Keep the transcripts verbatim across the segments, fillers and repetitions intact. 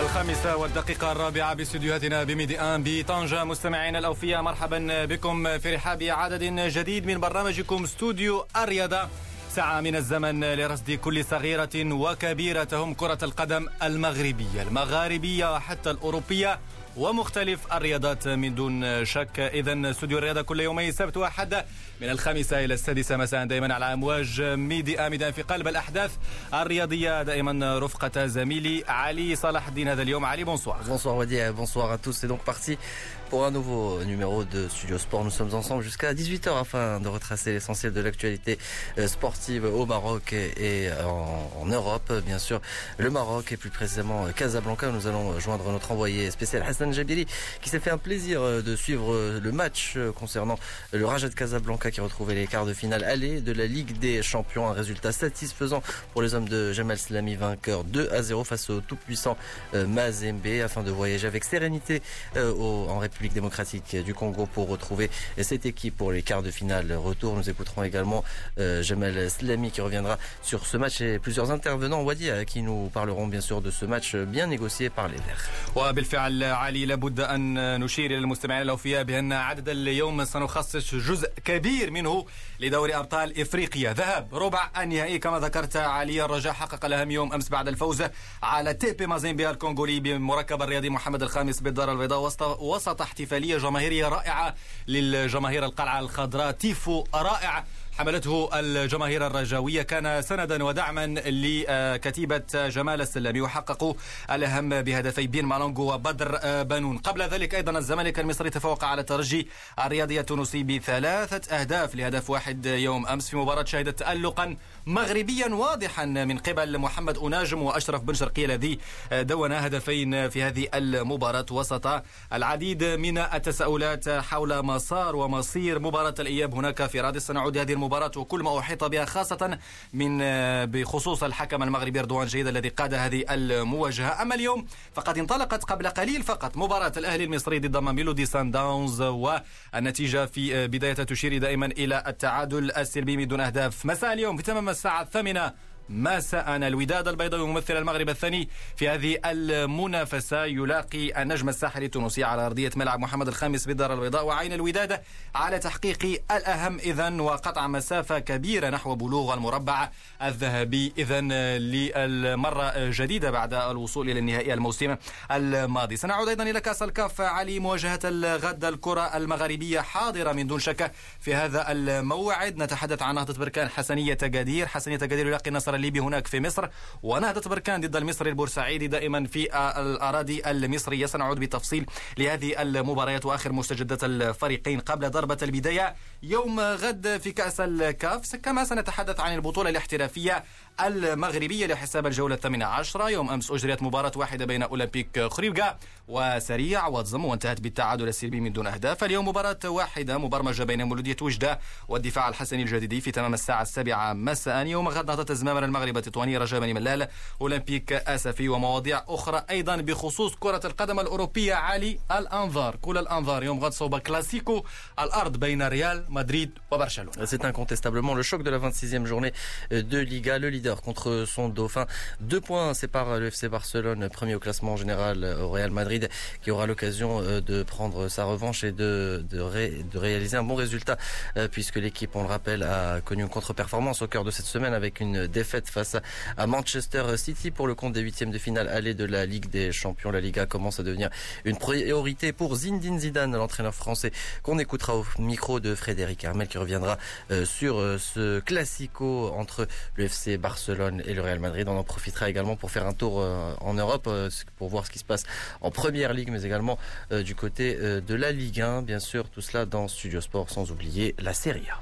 الخامسة والدقيقة الرابعة باستديوهاتنا بميديان بطنجة. مستمعينا الأوفياء، مرحبا بكم في رحاب عدد جديد من برنامجكم استوديو الرياضة، ساعة من الزمن لرصد كل صغيرة وكبيرة تهم كرة القدم المغربية المغاربية وحتى الأوروبية ومختلف الرياضات من دون شك. إذن استوديو الرياضة كل يومي السبت وحد من الخامسة إلى السادسة مساء دائما على أمواج ميديا ميدان في قلب الأحداث الرياضية، دائما رفقة زميلي علي صلاح الدين. هذا اليوم علي، بونسوار. بونسوار وديع، بونسوار à tous. C'est donc parti pour un nouveau numéro de Studio Sport. Nous sommes ensemble jusqu'à dix-huit heures afin de retracer l'essentiel de l'actualité sportive au Maroc et en, en Europe. Bien sûr, le Maroc et plus précisément Casablanca. Nous allons joindre notre envoyé spécial Hassan Jabiri qui s'est fait un plaisir de suivre le match concernant le Raja de Casablanca qui retrouvait les quarts de finale aller de la Ligue des Champions. Un résultat satisfaisant pour les hommes de Jamal Slami, vainqueur deux à zéro face au tout-puissant Mazembe, afin de voyager avec sérénité en République démocratique du Congo pour retrouver cette équipe pour les quarts de finale retour. Nous écouterons également euh, Jamal Slami qui reviendra sur ce match et plusieurs intervenants Wadi qui nous parleront bien sûr de ce match bien négocié par les Verts. وبالفعل علي لابد أن نشير للمستمعين الأوفياء بأن عدد اليوم سنخصص جزء كبير منه لدوري أبطال إفريقيا. ذهب ربع النهائي كما ذكرت علي، الرجاء حقق الأهم يوم أمس بعد الفوز على تيبي مازيمبي الكونغولي بمركب الرياضي محمد الخامس بالدار البيضاء وسط وسط احتفالية جماهيرية رائعة للجماهير القلعة الخضراء. تيفو رائع حملته الجماهير الرجاوية كان سندا ودعما لكتيبة جمال السلامي، وحققوا الأهم بهدفي بين مالونغو وبدر بنون. قبل ذلك أيضا الزمالك المصري تفوق على الترجي الرياضي التونسي بثلاثة أهداف لهدف واحد يوم أمس في مباراة شهدت تألقا مغربيا واضحا من قبل محمد أوناجم وأشرف بن شرقي الذي دون هدفين في هذه المباراة، وسط العديد من التساؤلات حول مسار ومصير مباراة الإياب هناك في رادس. سنعود هذه المباراة وكل ما أحيط بها خاصة من بخصوص الحكم المغربي أردوان جيد الذي قاد هذه المواجهة. أما اليوم فقد انطلقت قبل قليل فقط مباراة الأهلي المصري ضد ماميلودي سانداونز، والنتيجة في بداية تشير دائما إلى التعادل السلبي من دون أهداف. مساء اليوم في تمام الساعة الثامنة مساء الوداد البيضاوي ممثل المغرب الثاني في هذه المنافسة يلاقي النجم الساحلي التونسي على أرضية ملعب محمد الخامس بالدار البيضاء، وعين الوداد على تحقيق الأهم إذن وقطع مسافة كبيرة نحو بلوغ المربع الذهبي إذن للمرة جديدة بعد الوصول إلى النهائي الموسم الماضي. سنعود أيضا إلى كأس الكاف على مواجهة الغد. الكرة المغربية حاضرة من دون شك في هذا الموعد. نتحدث عن نهضة بركان حسنية تقادير. حسنية تقادير يلاقي النصر الليبي هناك في مصر، ونهضة بركان ضد المصري البورسعيدي دائما في الأراضي المصرية. سنعود بتفصيل لهذه المباريات وآخر مستجدات الفريقين قبل ضربة البداية يوم غد في كأس الكاف، كما سنتحدث عن البطولة الاحترافية المغربية لحساب الجولة الثامنة عشرة. يوم أمس أجريت مباراة واحدة بين أولمبيك خريبكا وسريع واتزم وانتهت بالتعادل السلبي من دون أهداف. اليوم مباراة واحدة مبرمجة بين مولودية وجدة والدفاع الحسني الجديدي في تمام الساعة السابعة مساء. يوم غد نهضة الزمامرة المغرب التطواني رجاء بني ملال أولمبيك أسفي، ومواضيع أخرى أيضا بخصوص كرة القدم الأوروبية علي. الأنظار كل الأنظار يوم غد صوب كلاسيكو الأرض بين ريال مدريد وبرشلونة. C'est incontestablement le choc de la vingt-sixième journée de Liga. Le leader contre son dauphin. Deux points séparent le F C Barcelone, premier au classement général, au Real Madrid, qui aura l'occasion de prendre sa revanche et de, de, ré, de réaliser un bon résultat, puisque l'équipe, on le rappelle, a connu une contre-performance au cœur de cette semaine avec une défaite face à Manchester City pour le compte des huitièmes de finale aller de la Ligue des Champions. La Liga commence à devenir une priorité pour Zinedine Zidane, l'entraîneur français qu'on écoutera au micro de Frédéric Armel qui reviendra sur ce classico entre le F C Barcelone Barcelone et le Real Madrid. On en profitera également pour faire un tour en Europe pour voir ce qui se passe en Première Ligue mais également du côté de la Ligue un. Bien sûr, tout cela dans Studio Sport sans oublier la Serie A.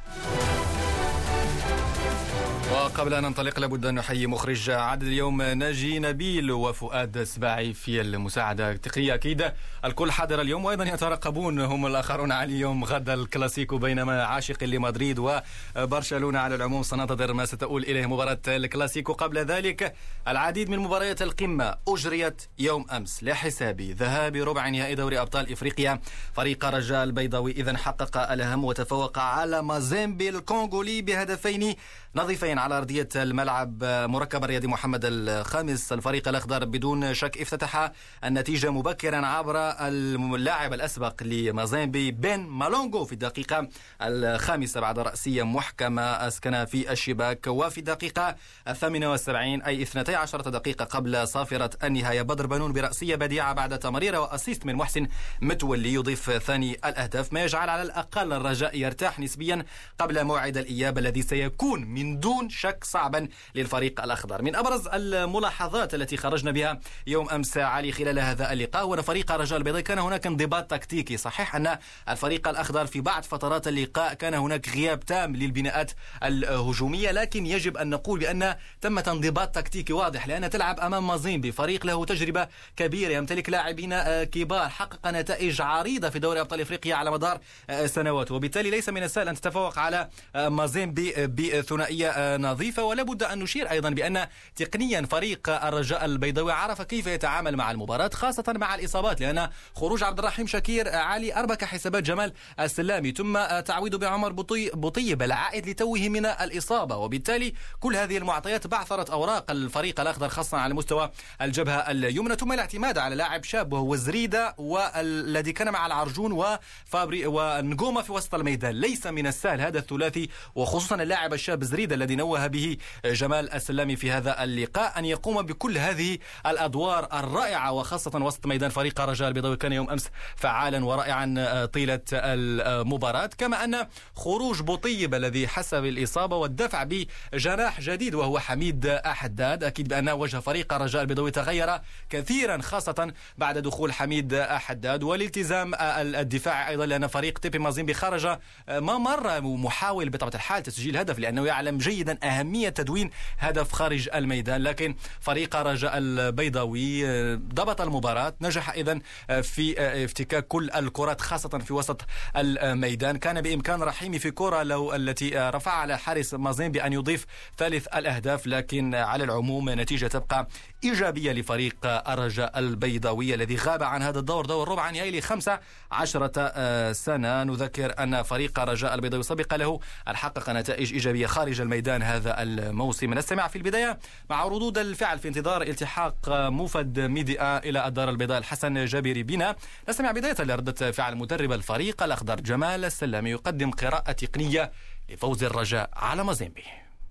وقبل أن ننطلق لابد أن نحيي مخرج عدد اليوم ناجي نبيل وفؤاد سباعي في المساعدة التقنية. أكيد الكل حاضر اليوم وأيضا يترقبون هم الآخرون على يوم غد الكلاسيكو بينما عاشق لمدريد وبرشلونة. على العموم سننتظر ما ستؤول إليه مباراة الكلاسيكو. قبل ذلك العديد من مباريات القمة أجريت يوم أمس لحساب ذهاب ربع نهائي دوري أبطال إفريقيا. فريق رجاء البيضاوي إذن حقق الأهم وتفوق على مازيمبي الكونغولي بهدفين نظيفين على أرضية الملعب مركب الرياضي محمد الخامس. الفريق الأخضر بدون شك افتتح النتيجة مبكرا عبر اللاعب الأسبق لمازيمبي بن مالونغو في الدقيقة الخامسة بعد رأسية محكمة أسكنها في الشباك. وفي الدقيقة الثامنة والسبعين أي اثنتي عشرة دقيقة قبل صافرة النهاية بدر بنون برأسية بديعة بعد تمريرة وأسيست من محسن متولي يضيف ثاني الأهداف، ما يجعل على الأقل الرجاء يرتاح نسبيا قبل موعد الإياب الذي سيكون من دون شك صعبا للفريق الأخضر. من أبرز الملاحظات التي خرجنا بها يوم أمس علي خلال هذا اللقاء هو فريق الرجاء البيضاء كان هناك انضباط تكتيكي. صحيح أن الفريق الأخضر في بعض فترات اللقاء كان هناك غياب تام للبناءات الهجومية، لكن يجب أن نقول بأن تم انضباط تكتيكي واضح، لأن تلعب أمام مازيمبي فريق له تجربة كبيرة، يمتلك لاعبين كبار، حقق نتائج عريضة في دوري أبطال إفريقيا على مدار سنوات، وبالتالي ليس من السهل أن تتفوق على مازيمبي بثنائية نظيفة. ولا بد أن نشير أيضا بأن تقنيا فريق الرجاء البيضاوي عرف كيف يتعامل مع المباراة خاصة مع الإصابات، لأن خروج عبد الرحيم شكير علي أربك حسابات جمال السلامي ثم تعويض بعمر بوطيب العائد لتوه من الإصابة، وبالتالي كل هذه المعطيات بعثرت أوراق الفريق الأخضر خاصة على مستوى الجبهة اليمنى، ثم الاعتماد على لاعب شاب وهو زريدة والذي كان مع العرجون وفابري ونجوما في وسط الميدان. ليس من السهل هذا الثلاثي وخصوصا اللاعب الشاب زريدة الذي نوه به جمال السلامي في هذا اللقاء أن يقوم بكل هذه الأدوار الرائعة، وخاصة وسط ميدان فريق الرجاء البيضاوي كان يوم أمس فعالا ورائعا طيلة المباراة. كما أن خروج بوطيب الذي حسب الإصابة والدفع بجناح جديد وهو حميد أحداد أكيد بأن وجه فريق الرجاء البيضاوي تغير كثيرا خاصة بعد دخول حميد أحداد والالتزام الدفاع أيضا، لأن فريق تيبي مازيمبي خرج ما مرة محاول بطبيعة الحال تسجيل هدف لأنه يعلم جيدا أهمية تدوين هدف خارج الميدان، لكن فريق الرجاء البيضاوي ضبط المباراة، نجح إذن في افتكاك كل الكرات خاصة في وسط الميدان. كان بإمكان رحيمي في كرة لو التي رفع على حارس مازيمبي أن يضيف ثالث الأهداف، لكن على العموم نتيجة تبقى إيجابية لفريق الرجاء البيضاوي الذي غاب عن هذا الدور دور ربع نهائي لخمسة عشرة سنة. نذكر أن فريق الرجاء البيضاوي سبق له أن حقق نتائج إيجابية خارج الميدان هذا الموسم. نستمع في البداية مع ردود الفعل في انتظار التحاق موفد ميديا إلى الدار البيضاء الحسن جابري بنا. نستمع بداية لردة فعل مدرب الفريق الأخضر جمال السلامي يقدم قراءة تقنية لفوز الرجاء على مازيمبي.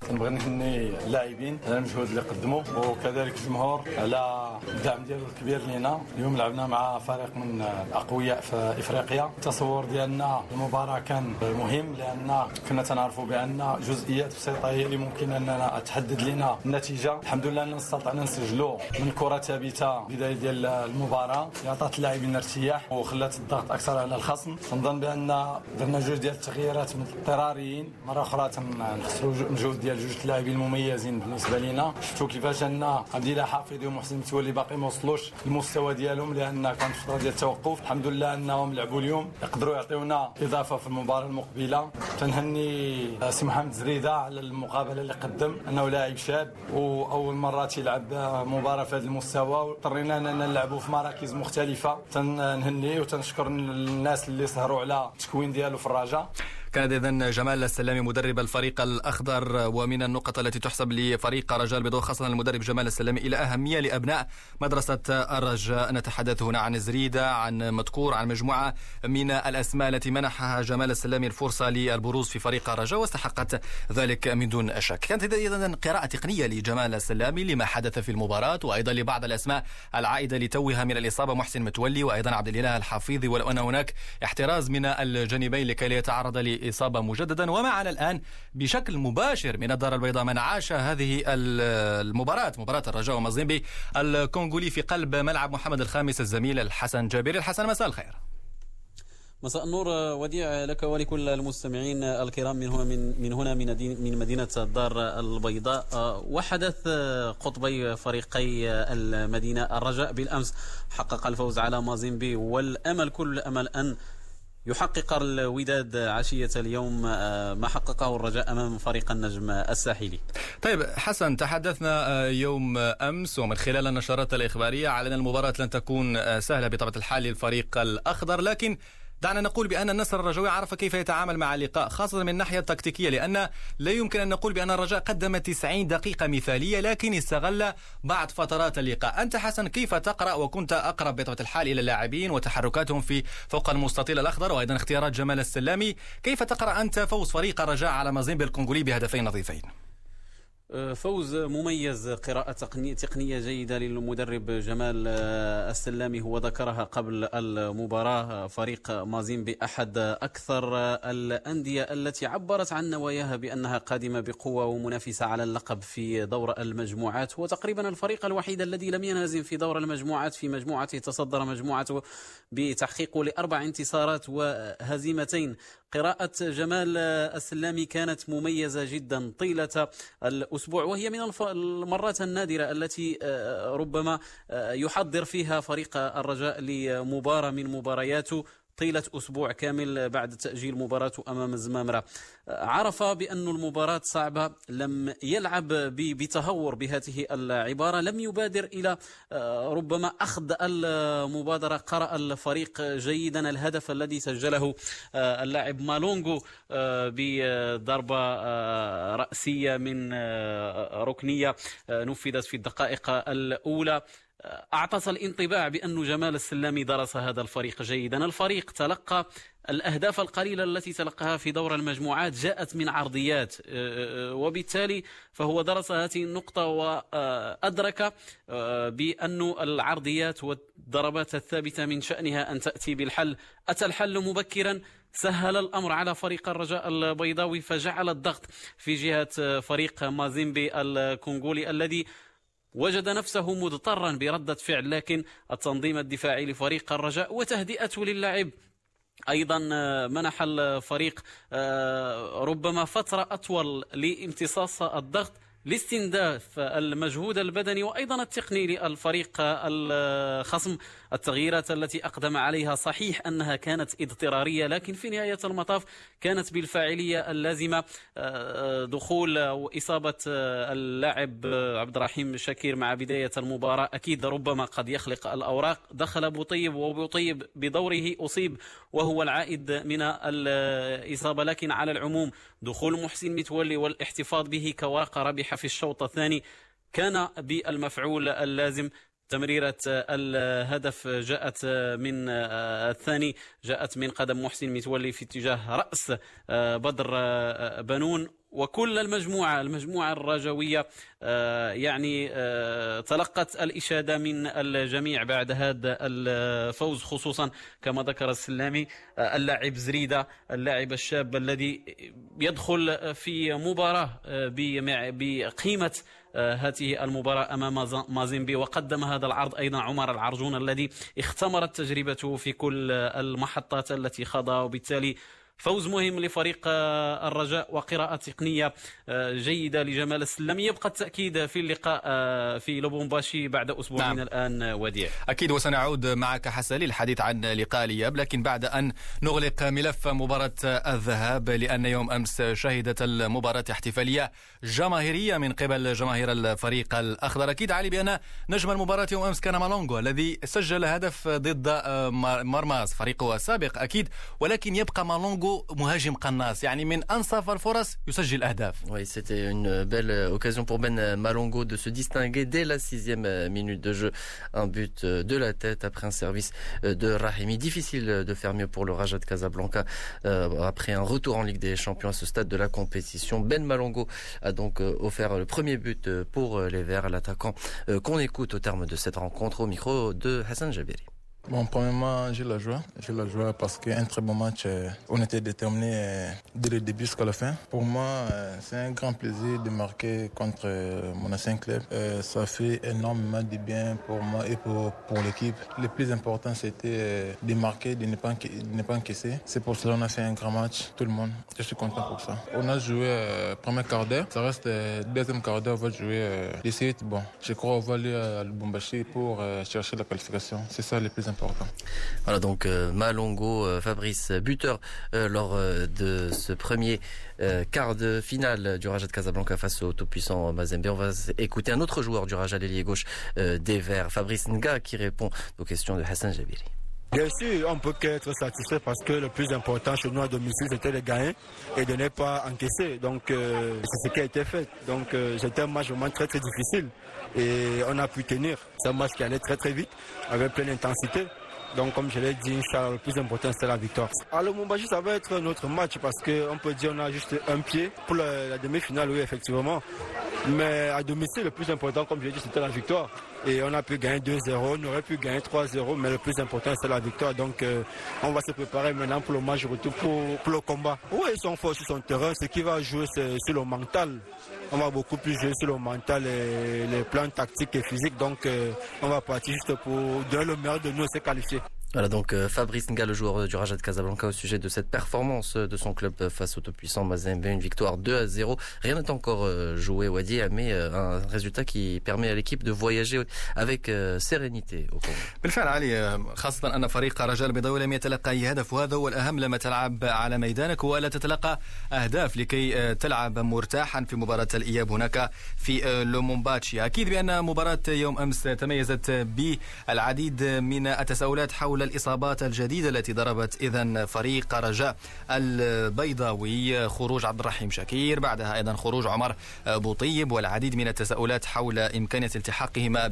كنبغي نهني اللاعبين على المجهود اللي قدموه وكذلك الجمهور على الدعم ديالو الكبير لينا. اليوم لعبنا مع فريق من الاقوياء في افريقيا. التصور ديالنا المباراه كان مهم لان كنا تنعرفوا بان جزئيات بسيطه هي اللي ممكن اننا تحدد لنا النتيجه. الحمد لله اننا استطعنا نسجلوا من كره ثابته بدايه ديال المباراه اللي عطات اللاعبين ارتياح وخلات الضغط اكثر على الخصم. نظن بان درنا جوج ديال التغييرات من الاضطراريين، مره اخرى تنخسروا مجهود ديال جوج اللاعبين المميزين بالنسبه لينا. شفتوا كيفاش ان عبديله حافظ ومحسن متولي باقي ما وصلوش المستوى ديالهم لان كان فتره ديال التوقف. الحمد لله انهم لعبوا اليوم يقدروا يعطيونا اضافه في المباراه المقبله. تنهني سي محمد زريده على المقابله اللي قدم، انه لاعب شاب واول مره تيلعب مباراه في هذا المستوى واضطرينا اننا نلعبوا في مراكز مختلفه. تنهني وتنشكر الناس اللي سهروا على التكوين ديالو في الرجاء. كان إذن جمال السلامي مدرب الفريق الأخضر. ومن النقط التي تحسب لفريق رجاء البيضاء خاصة المدرب جمال السلامي إلى أهمية لأبناء مدرسة الرجاء. نتحدث هنا عن زريدة، عن مذكور، عن مجموعة من الأسماء التي منحها جمال السلامي الفرصة للبروز في فريق الرجاء واستحقت ذلك من دون شك. كانت إذن قراءة تقنية لجمال السلامي لما حدث في المباراة وأيضا لبعض الأسماء العائدة لتوها من الإصابة محسن متولي وأيضا عبد الإله الحفيظي، ولو أن هناك احتراز من الجانبين لكي لا يتعرض إصابة مجددا. ومعنا الآن بشكل مباشر من الدار البيضاء من عاش هذه المباراة، مباراة الرجاء ومازيمبي الكونغولي في قلب ملعب محمد الخامس، الزميل الحسن جابري. الحسن مساء الخير. مساء النور وديع لك ولكل المستمعين الكرام من هنا من, من هنا من, من مدينة الدار البيضاء. وحدث قطبي فريقي المدينة، الرجاء بالأمس حقق الفوز على مازيمبي والأمل كل أمل أن يحقق الوداد عشية اليوم ما حققه الرجاء أمام فريق النجم الساحلي. طيب حسن، تحدثنا يوم أمس ومن خلال النشرات الإخبارية على أن المباراة لن تكون سهلة بطبيعة الحال للفريق الأخضر، لكن دعنا نقول بأن النصر الرجوي عرف كيف يتعامل مع اللقاء، خاصة من الناحية التكتيكية، لأن لا يمكن أن نقول بأن الرجاء قدم تسعين دقيقة مثالية، لكن استغل بعض فترات اللقاء. أنت حسن كيف تقرأ، وكنت أقرب بطبيعة الحال إلى اللاعبين وتحركاتهم في فوق المستطيل الأخضر، وأيضا اختيارات جمال السلامي، كيف تقرأ أنت فوز فريق الرجاء على مازيمبي الكونغولي بهدفين نظيفين؟ فوز مميز، قراءة تقنية جيدة للمدرب جمال السلامي، هو ذكرها قبل المباراة. فريق مازيمبي أحد أكثر الأندية التي عبرت عن نواياها بأنها قادمة بقوة ومنافسة على اللقب في دور المجموعات، وتقريبا الفريق الوحيد الذي لم ينهزم في دور المجموعات. في مجموعته تصدر مجموعته بتحقيق لأربع انتصارات وهزيمتين. قراءة جمال السلامي كانت مميزة جدا طيلة الأسبوع، وهي من المرات النادرة التي ربما يحضر فيها فريق الرجاء لمباراة من مبارياته طيلة أسبوع كامل بعد تأجيل مباراته أمام الزمامرة. عرف بأن المباراة صعبة، لم يلعب بتهور بهذه العبارة، لم يبادر إلى ربما أخذ المبادرة. قرأ الفريق جيدا الهدف الذي سجله اللاعب مالونغو بضربة رأسية من ركنية نفذت في الدقائق الأولى. أعطت الانطباع بأن جمال السلامي درس هذا الفريق جيدا. الفريق تلقى الأهداف القليلة التي تلقاها في دور المجموعات، جاءت من عرضيات، وبالتالي فهو درس هذه النقطة وأدرك بأن العرضيات والضربات الثابتة من شأنها أن تأتي بالحل. أتى الحل مبكرا، سهل الأمر على فريق الرجاء البيضاوي، فجعل الضغط في جهة فريق مازيمبي الكونغولي الذي وجد نفسه مضطرا بردة فعل. لكن التنظيم الدفاعي لفريق الرجاء وتهدئته للعب أيضا منح الفريق ربما فترة أطول لامتصاص الضغط، لاستنداف المجهود البدني وأيضا التقني للفريق الخصم. التغييرات التي أقدم عليها صحيح أنها كانت اضطرارية، لكن في نهاية المطاف كانت بالفاعلية اللازمة. دخول وإصابة اللاعب عبد الرحيم شاكير مع بداية المباراة أكيد ربما قد يخلق الأوراق. دخل بوطيب، وبوطيب بدوره أصيب وهو العائد من الإصابة. لكن على العموم دخول محسن متولي والاحتفاظ به كورقة رابحة في الشوط الثاني كان بالمفعول اللازم. تمريرة الهدف جاءت من الثاني، جاءت من قدم محسن متولي في اتجاه رأس بدر بنون. وكل المجموعة المجموعة الرجوية يعني تلقت الإشادة من الجميع بعد هذا الفوز، خصوصا كما ذكر السلامي اللاعب زريدة، اللاعب الشاب الذي يدخل في مباراة بقيمة هذه المباراة أمام مازيمبي. وقدم هذا العرض أيضا عمر العرجون الذي اختمرت تجربته في كل المحطات التي خاضها، وبالتالي فوز مهم لفريق الرجاء وقراءة تقنية جيدة لجمال السلامي. يبقى التأكيد في اللقاء في لوبومباشي بعد أسبوع نعم. من الآن وديع. أكيد، وسنعود معك حسن للحديث عن لقاء الإياب، لكن بعد أن نغلق ملف مباراة الذهاب، لأن يوم أمس شهدت المباراة احتفالية جماهيرية من قبل جماهير الفريق الأخضر. أكيد علي بأن نجم المباراة يوم أمس كان مالونغو الذي سجل هدف ضد مرماز فريقه السابق أكيد، ولكن يبقى مالونغو مهاجم قناص، يعني من أنصاف الفرص يسجل أهداف. Oui, c'était une belle occasion pour Ben Malongo de se distinguer dès la sixième minute de jeu. Un but de la tête après un service de Rahimi. Difficile de faire mieux pour le Raja de Casablanca euh, après un retour en Ligue des Champions à ce stade de la compétition. Ben Malongo a donc offert le premier but pour les Verts, l'attaquant euh, qu'on écoute au terme de cette rencontre au micro de Hassan Jabiri. Bon, premièrement, je la joue. Je la joue parce qu'un très bon match, on était déterminés dès le début jusqu'à la fin. Pour moi, c'est un grand plaisir de marquer contre mon ancien club. Ça fait énormément de bien pour moi et pour, pour l'équipe. Le plus important, c'était de marquer, de ne pas, de ne pas encaisser. C'est pour cela qu'on a fait un grand match, tout le monde. Je suis content pour ça. On a joué le premier quart d'heure. Ça reste le deuxième quart d'heure. On va jouer les suites. Bon, je crois qu'on va aller à Lubumbashi pour chercher la qualification. C'est ça le plus important. Voilà donc euh, Malongo, euh, Fabrice, buteur euh, lors euh, de ce premier euh, quart de finale du Raja de Casablanca face au tout-puissant Mazembe. On va écouter un autre joueur du Raja, l'ailier gauche euh, des Verts, Fabrice Nga, qui répond aux questions de Hassan Jabiri. Bien sûr, on ne peut qu'être satisfait parce que le plus important chez nous à domicile, c'était de gagner et de ne pas encaisser. Donc, euh, c'est ce qui a été fait. Donc, euh, c'était un match vraiment très, très difficile. Et on a pu tenir. C'est un match qui allait très, très vite, avec pleine intensité. Donc, comme je l'ai dit, le plus important, c'est la victoire. À Lubumbashi, ça va être notre match parce qu'on peut dire qu'on a juste un pied pour la, la demi-finale, oui, effectivement. Mais à domicile, le plus important, comme je l'ai dit, c'était la victoire. Et on a pu gagner deux zéro, on aurait pu gagner trois zéro, mais le plus important, c'est la victoire. Donc, euh, on va se préparer maintenant pour le match retour, pour, pour le combat. Oui, ils sont forts sur son terrain. Ce qui va jouer, c'est sur le mental. On va beaucoup plus jouer sur le mental, et les plans tactiques et physiques. Donc, euh, on va partir juste pour donner le meilleur de nous et se qualifier. Voilà donc Fabrice Nga, le joueur du Raja de Casablanca, au sujet de cette performance de son club face au tout puissant Mazembe, une victoire deux à zéro. Rien n'est encore joué, Wadi, mais un résultat qui permet à l'équipe de voyager avec sérénité au Congo. بالفعل علي، خاصة أن فريق رجاء البيضاوي لم يتلقى هدف، وهذا هو الأهم لما تلعب على ميدانك ولا تتلقى أهداف لكي تلعب مرتاحا في مباراة الإياب هناك في لومومباتشي. أكيد بأن مباراة يوم أمس تميزت بالعديد من التساؤلات حول الإصابات الجديدة التي ضربت إذن فريق رجاء البيضاوي، خروج عبد الرحيم شكير، بعدها أيضا خروج عمر بوطيب، والعديد من التساؤلات حول إمكانية التحاقهما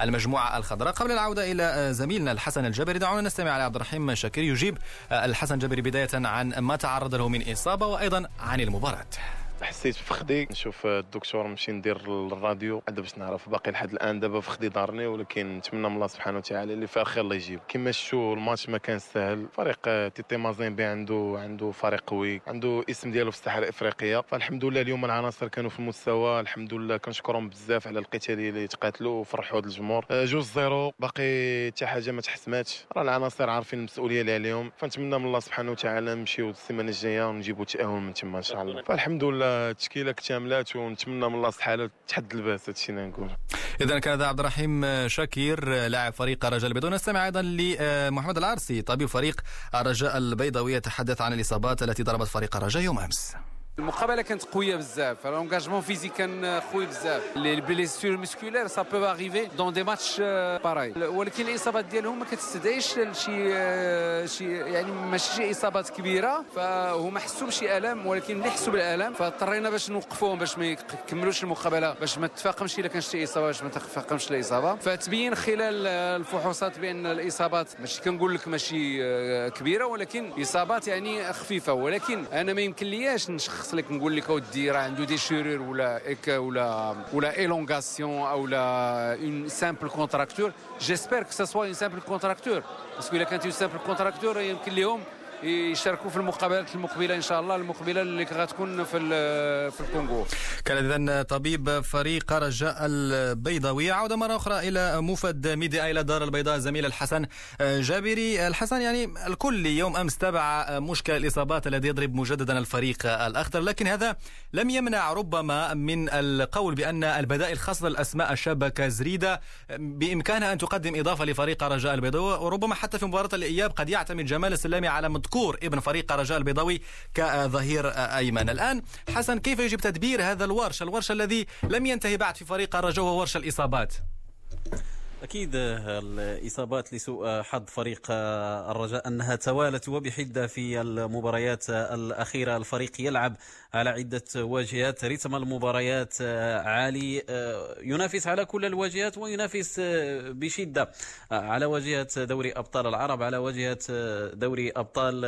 بالمجموعة الخضراء. قبل العودة إلى زميلنا الحسن الجبري، دعونا نستمع على عبد الرحيم شكير يجيب الحسن جبري بداية عن ما تعرض له من إصابة وأيضا عن المباراة. حسيت بفخدي، نشوف الدكتور مشي ندير الراديو عاد باش نعرف، باقي لحد الان دابا فخدي دارني، ولكن نتمنى من الله سبحانه وتعالى اللي فيها خير الله يجيب. كما شفتوا الماتش ما كان سهل، فريق تيتي مازيمبي عنده عنده فريق قوي، عنده اسم ديالو في الساحه الافريقيه، فالحمد لله اليوم العناصر كانوا في المستوى، الحمد لله كنشكرهم بزاف على القتاليه اللي تقاتلوا وفرحوا هذا الجمهور. جوج زيرو باقي حتى حاجه ما تحسماتش، راه العناصر عارفين المسؤوليه اللي عليهم، فنتمنى من الله سبحانه وتعالى نمشيو السيمانه الجايه ونجيبوا تاهل من تما ان شاء الله. فالحمد لله التشكيله اكتملات ونتمنى من الله سبحانه تحد الباس، هادشي اللي نقول. اذا كان هذا عبد الرحيم شاكير لاعب فريق رجاء البيضاوي. نستمع ايضا لمحمد العرسي طبيب فريق رجاء البيضاوي يتحدث عن الاصابات التي ضربت فريق رجاء يوم امس. المقابله كانت قويه بزاف، لونجاجمون فيزيك كان قوي بزاف، لي بليسيور مسكولير سا بو اريفي دون دي ماتش باراي، ولكن الاصابات ديالهم ما كتستدعيش لشي شي يعني ماشي شي اصابات كبيره، فهما حسوا بشي الام، ولكن ملي حسوا بالالام فاضطرينا باش نوقفوهم باش ما يكملوش المقابله، باش ما تفاقمش الا كان شي اصابه، باش ما تفاقمش الاصابه. فتبين خلال الفحوصات بان الاصابات ماشي كنقول لك ماشي كبيره، ولكن اصابات يعني خفيفه، ولكن انا ما يمكن لياش نشخص لك نقول لك اودي راه عنده دي شيرور ولا اك ولا ولا الونغاسيون او لا اون سامبل كونتراكتور. جيسبر كو سوا اون سامبل كونتراكتور، باسكو الا كانت اون سامبل كونتراكتور يمكن لهم يشاركوا في المقابلات المقبله ان شاء الله، المقبله اللي غتكون في في الكونغو. كان اذا طبيب فريق رجاء البيضاوي. عوده مره اخرى الى موفد ميديا، الى دار البيضاء، زميل الحسن جابري. الحسن، يعني الكل يوم امس تابع مشكل الاصابات الذي يضرب مجددا الفريق الاخضر، لكن هذا لم يمنع ربما من القول بان البدائل خاصه الاسماء الشابه كزريده بامكانها ان تقدم اضافه لفريق رجاء البيضاوي، وربما حتى في مباراه الاياب قد يعتمد جمال سلامي على كور ابن فريق رجاء البيضاوي كظهير أيمن. الآن حسن، كيف يجب تدبير هذا الورش الورش الذي لم ينتهي بعد في فريق رجاء، وورش الإصابات؟ أكيد الإصابات لسوء حظ فريق الرجاء أنها توالت وبحدة في المباريات الأخيرة. الفريق يلعب على عدة واجهات، رتم المباريات عالي، ينافس على كل الواجهات وينافس بشدة على واجهة دوري أبطال العرب، على واجهة دوري أبطال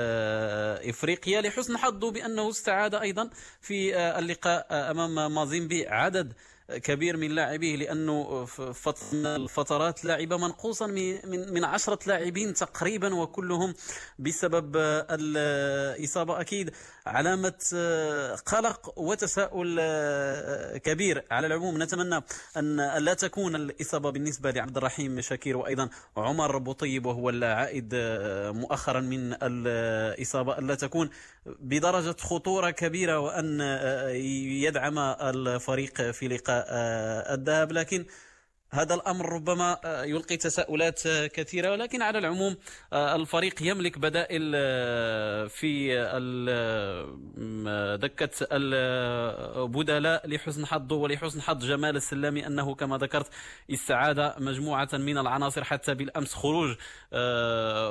إفريقيا. لحسن حظه بأنه استعاد أيضا في اللقاء أمام مازيمبي عدد كبير من لاعبيه، لأنه الفترات لعب منقوصا من من عشرة لاعبين تقريبا، وكلهم بسبب الإصابة. أكيد علامة قلق وتساؤل كبير. على العموم نتمنى أن لا تكون الإصابة بالنسبة لعبد الرحيم شاكير وأيضا عمر بوطيب وهو العائد مؤخرا من الإصابة، أن لا تكون بدرجة خطورة كبيرة، وأن يدعم الفريق في لقاء الذهاب. لكن هذا الأمر ربما يلقي تساؤلات كثيرة، ولكن على العموم الفريق يملك بدائل في دكة البدلاء لحسن حظه ولحسن حظ جمال السلامي أنه كما ذكرت استعاد مجموعة من العناصر، حتى بالأمس خروج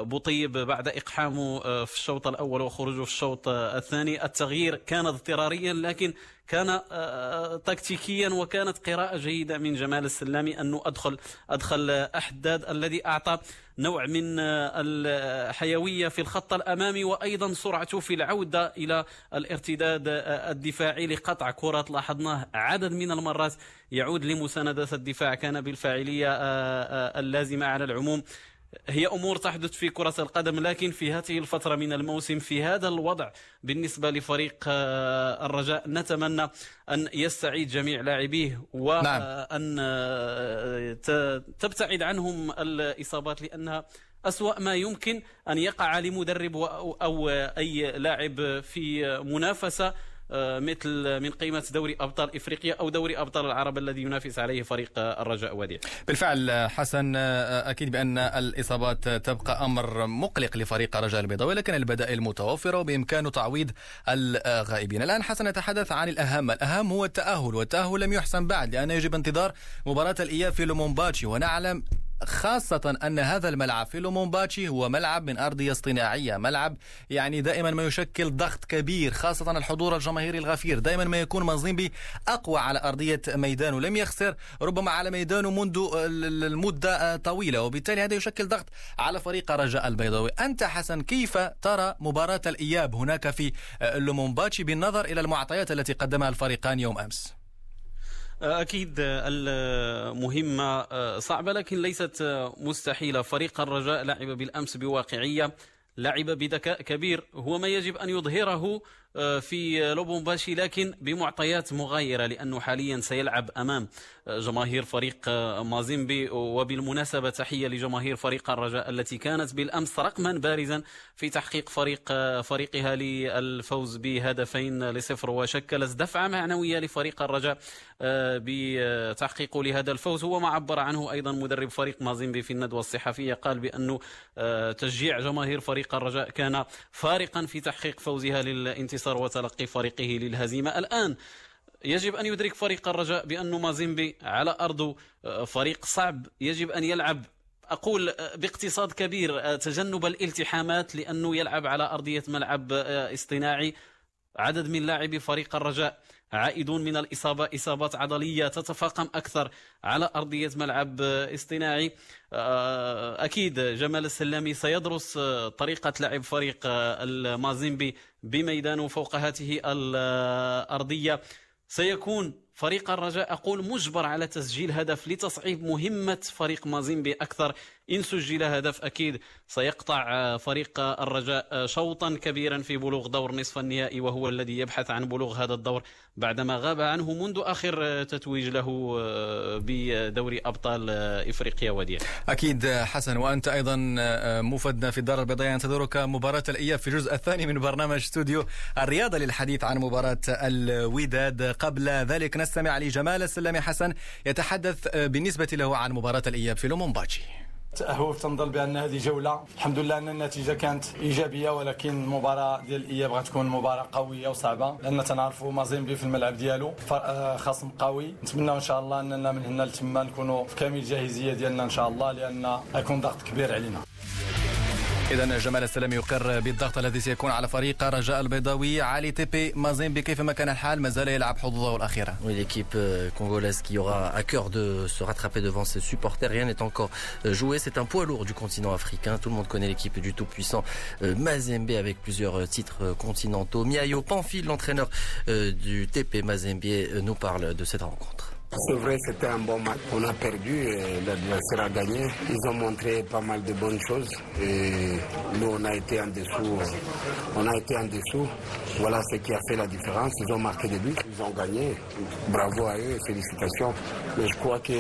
بوطيب بعد إقحامه في الشوط الأول وخروجه في الشوط الثاني، التغيير كان اضطراريا لكن كان تكتيكيا، وكانت قراءة جيدة من جمال السلامي أنه أدخل أدخل أحداد الذي أعطى نوع من الحيوية في الخط الأمامي، وأيضا سرعته في العودة إلى الارتداد الدفاعي لقطع كرة لاحظناه عدد من المرات يعود لمساندة الدفاع، كان بالفاعلية اللازمة. على العموم هي أمور تحدث في كرة القدم، لكن في هذه الفترة من الموسم في هذا الوضع بالنسبة لفريق الرجاء نتمنى أن يستعيد جميع لاعبيه وأن تبتعد عنهم الإصابات، لأنها أسوأ ما يمكن أن يقع لمدرب أو أي لاعب في منافسة مثل من قيمة دوري أبطال إفريقيا أو دوري أبطال العرب الذي ينافس عليه فريق الرجاء وديع. بالفعل حسن، أكيد بأن الإصابات تبقى أمر مقلق لفريق الرجاء البيضاوي، لكن البدائل متوفرة وبإمكانه تعويض الغائبين. الآن حسن نتحدث عن الأهم، الأهم هو التأهل، والتأهل لم يحسم بعد لأنه يجب انتظار مباراة الإياب في لومومباتشي، ونعلم خاصة أن هذا الملعب في لومومباتشي هو ملعب من أرضية اصطناعية، ملعب يعني دائما ما يشكل ضغط كبير، خاصة الحضور الجماهيري الغفير، دائما ما يكون مازيمبي أقوى على أرضية ميدانه، لم يخسر ربما على ميدانه منذ المدة طويلة، وبالتالي هذا يشكل ضغط على فريق الرجاء البيضاوي. أنت حسن كيف ترى مباراة الإياب هناك في لومومباتشي بالنظر إلى المعطيات التي قدمها الفريقان يوم أمس؟ أكيد المهمة صعبة لكن ليست مستحيلة. فريق الرجاء لعب بالأمس بواقعية، لعب بذكاء كبير هو ما يجب أن يظهره في لومومباتشي، لكن بمعطيات مغايرة، لأنه حاليا سيلعب أمام جماهير فريق مازيمبي. وبالمناسبة تحية لجماهير فريق الرجاء التي كانت بالأمس رقما بارزا في تحقيق فريق فريقها للفوز بهدفين لصفر، وشكلت دفعة معنوية لفريق الرجاء بتحقيقه لهذا الفوز. هو ما عبر عنه أيضا مدرب فريق مازيمبي في الندوة الصحفية، قال بأنه تشجيع جماهير فريق الرجاء كان فارقا في تحقيق فوزها للانتصار وتلقي فريقه للهزيمة. الآن يجب أن يدرك فريق الرجاء بأن مازيمبي على أرضه فريق صعب، يجب أن يلعب أقول باقتصاد كبير، تجنب الالتحامات، لأنه يلعب على أرضية ملعب اصطناعي. عدد من لاعبي فريق الرجاء عائدون من الإصابة، إصابات عضلية تتفاقم أكثر على أرضية ملعب اصطناعي. أكيد جمال السلامي سيدرس طريقة لعب فريق المازيمبي بميدانه فوق هاته الأرضية. سيكون فريق الرجاء أقول مجبر على تسجيل هدف لتصعيب مهمة فريق مازيمبي أكثر. إن سجل هدف أكيد سيقطع فريق الرجاء شوطا كبيرا في بلوغ دور نصف النهائي، وهو الذي يبحث عن بلوغ هذا الدور بعدما غاب عنه منذ آخر تتويج له بدوري أبطال إفريقيا وديع. أكيد حسن، وأنت أيضا مفدنا في الدار البيضاء، ينتظرك مباراة الإياب في الجزء الثاني من برنامج استوديو الرياضة للحديث عن مباراة الوداد. قبل ذلك نستمع لجمال السلامي. حسن يتحدث بالنسبة له عن مباراة الإياب في لومومباتشي. تأهل تنظل بأن هذه جولة الحمد لله أن النتيجة كانت إيجابية، ولكن المباراة ديال الإياب غتكون مباراة قوية وصعبة، لأن تنعرفوا مازيمبي في الملعب ديالو خصم قوي. نتمنى إن شاء الله أننا من هنا لتما نكونوا في كامل الجاهزية ديالنا إن شاء الله، لأن غيكون ضغط كبير علينا. إذن جمال السلامي يقر بالضغط الذي سيكون على فريق الرجاء البيضاوي. علي تيبي مازيمبي كيفما كان الحال ما زال يلعب حظوظه الأخيرة. Oui, l'équipe congolaise qui aura à cœur de se rattraper devant ses supporters. Rien n'est encore joué. C'est un poids lourd du continent africain. Tout le monde connaît l'équipe du tout-puissant Mazembe avec plusieurs titres continentaux. Mihayo Panfil, l'entraîneur du T P Mazembe, nous parle de cette rencontre. C'est vrai, c'était un bon match. On a perdu et l'adversaire a gagné. Ils ont montré pas mal de bonnes choses et nous on a été en dessous. On a été en dessous. Voilà ce qui a fait la différence. Ils ont marqué des buts, ils ont gagné. Bravo à eux, félicitations. Mais je crois que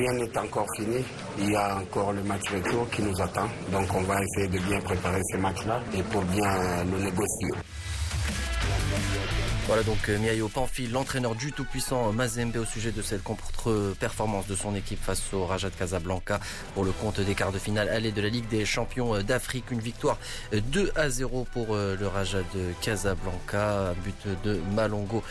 rien n'est encore fini. Il y a encore le match retour qui nous attend. Donc on va essayer de bien préparer ce match-là et pour bien le négocier. Voilà donc Mihayo Panfil, l'entraîneur du tout-puissant Mazembe, au sujet de cette contre-performance de son équipe face au Raja de Casablanca pour le compte des quarts de finale aller de la Ligue des champions d'Afrique. Une victoire deux à zéro pour le Raja de Casablanca, but de Malongo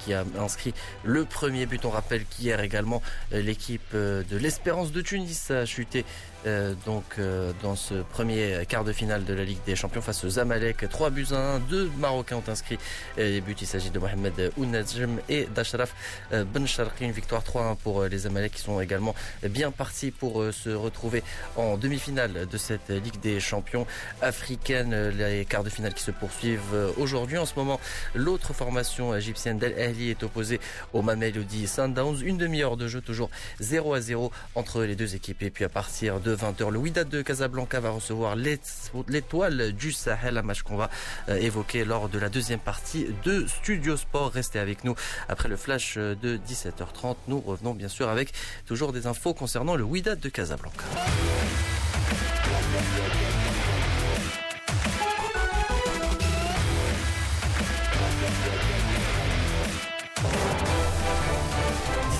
qui a inscrit le premier but. On rappelle qu'hier également l'équipe de l'Espérance de Tunis a chuté euh, donc euh, dans ce premier quart de finale de la Ligue des Champions face aux Zamalek, trois buts à un. Deux Marocains ont inscrit les buts, il s'agit de Mohamed Ounadjim et d'Ashraf Ben Sharqi. Une victoire trois à un pour les Zamalek qui sont également bien partis pour se retrouver en demi-finale de cette Ligue des Champions africaine. Les quarts de finale qui se poursuivent aujourd'hui. En ce moment, l'autre formation égyptienne Al-Ahly est opposé au Mamelodi Sundowns. Une demi-heure de jeu, toujours zéro à zéro entre les deux équipes. Et puis à partir de vingt heures, le Wydad de Casablanca va recevoir l'Étoile du Sahel, un match qu'on va évoquer lors de la deuxième partie de Studio Sport. Restez avec nous après le flash de dix-sept heures trente. Nous revenons bien sûr avec toujours des infos concernant le Wydad de Casablanca.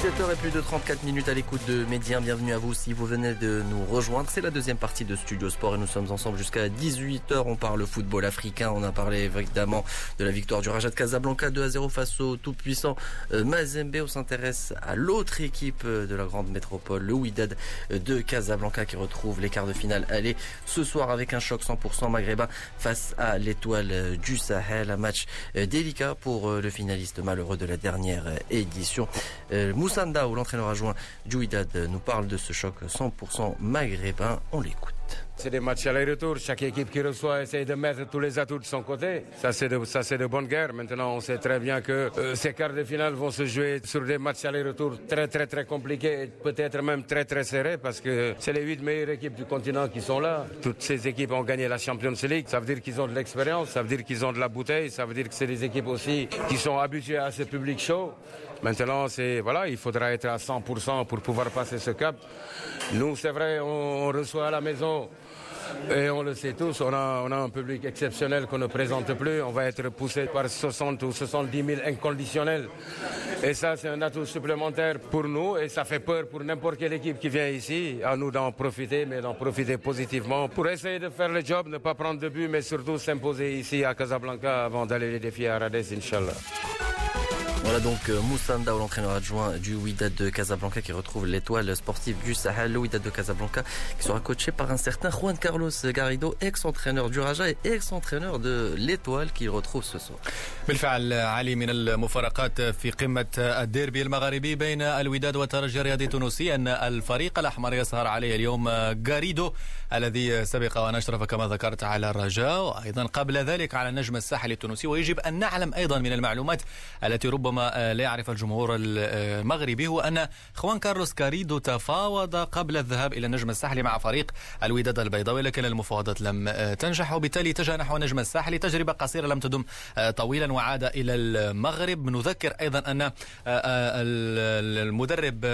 sept heures et plus de trente-quatre minutes à l'écoute de Média. Bienvenue à vous si vous venez de nous rejoindre. C'est la deuxième partie de Studio Sport et nous sommes ensemble jusqu'à dix-huit heures. On parle football africain. On a parlé évidemment de la victoire du Raja de Casablanca deux à zéro face au tout-puissant Mazembe. On s'intéresse à l'autre équipe de la grande métropole, le Wydad de Casablanca, qui retrouve les quarts de finale aller ce soir avec un choc cent pour cent maghrébin face à l'Étoile du Sahel. Un match délicat pour le finaliste malheureux de la dernière édition. Sanda, où l'entraîneur adjoint du Wydad nous parle de ce choc cent pour cent maghrébin. On l'écoute. C'est des matchs aller-retour. Chaque équipe qui reçoit essaie de mettre tous les atouts de son côté. Ça, c'est de, ça, c'est de bonne guerre. Maintenant, on sait très bien que euh, ces quarts de finale vont se jouer sur des matchs aller-retour très, très, très compliqués et peut-être même très, très serrés, parce que c'est les huit meilleures équipes du continent qui sont là. Toutes ces équipes ont gagné la Champions League. Ça veut dire qu'ils ont de l'expérience, ça veut dire qu'ils ont de la bouteille, ça veut dire que c'est des équipes aussi qui sont habituées à ce public chaud. Maintenant, c'est, voilà, il faudra être à cent pour cent pour pouvoir passer ce cap. Nous, c'est vrai, on, on reçoit à la maison. Et on le sait tous, on a, on a un public exceptionnel qu'on ne présente plus. On va être poussé par soixante ou soixante-dix mille inconditionnels. Et ça, c'est un atout supplémentaire pour nous. Et ça fait peur pour n'importe quelle équipe qui vient ici. À nous d'en profiter, mais d'en profiter positivement pour essayer de faire le job, ne pas prendre de but, mais surtout s'imposer ici à Casablanca avant d'aller les défier à Aradès, Inch'Allah. Voilà donc Moussanda, l'entraîneur adjoint du Wydad de Casablanca, qui retrouve l'Étoile sportive du Sahel. Le Wydad de Casablanca qui sera coaché par un certain Juan Carlos Garrido, ex-entraîneur du Raja et ex-entraîneur de l'Étoile, qu'il retrouve ce soir. بالفعل علي من المفارقات في قمة الديربي المغربي بين الوداد والترجي الرياضي التونسي أن الفريق الأحمر يسهر عليه اليوم غاريدو الذي سبق وأن أشرف كما ذكرت على الرجاء وأيضا قبل ذلك على نجم الساحل التونسي. ويجب أن نعلم أيضا من المعلومات التي ربما ما لا يعرف الجمهور المغربي هو أن خوان كارلوس كاريدو تفاوض قبل الذهاب إلى نجم الساحل مع فريق الوداد البيضاوي، لكن المفاوضات لم تنجح وبالتالي اتجه نحو نجم الساحل. تجربة قصيرة لم تدم طويلا وعاد إلى المغرب. نذكر أيضا أن المدرب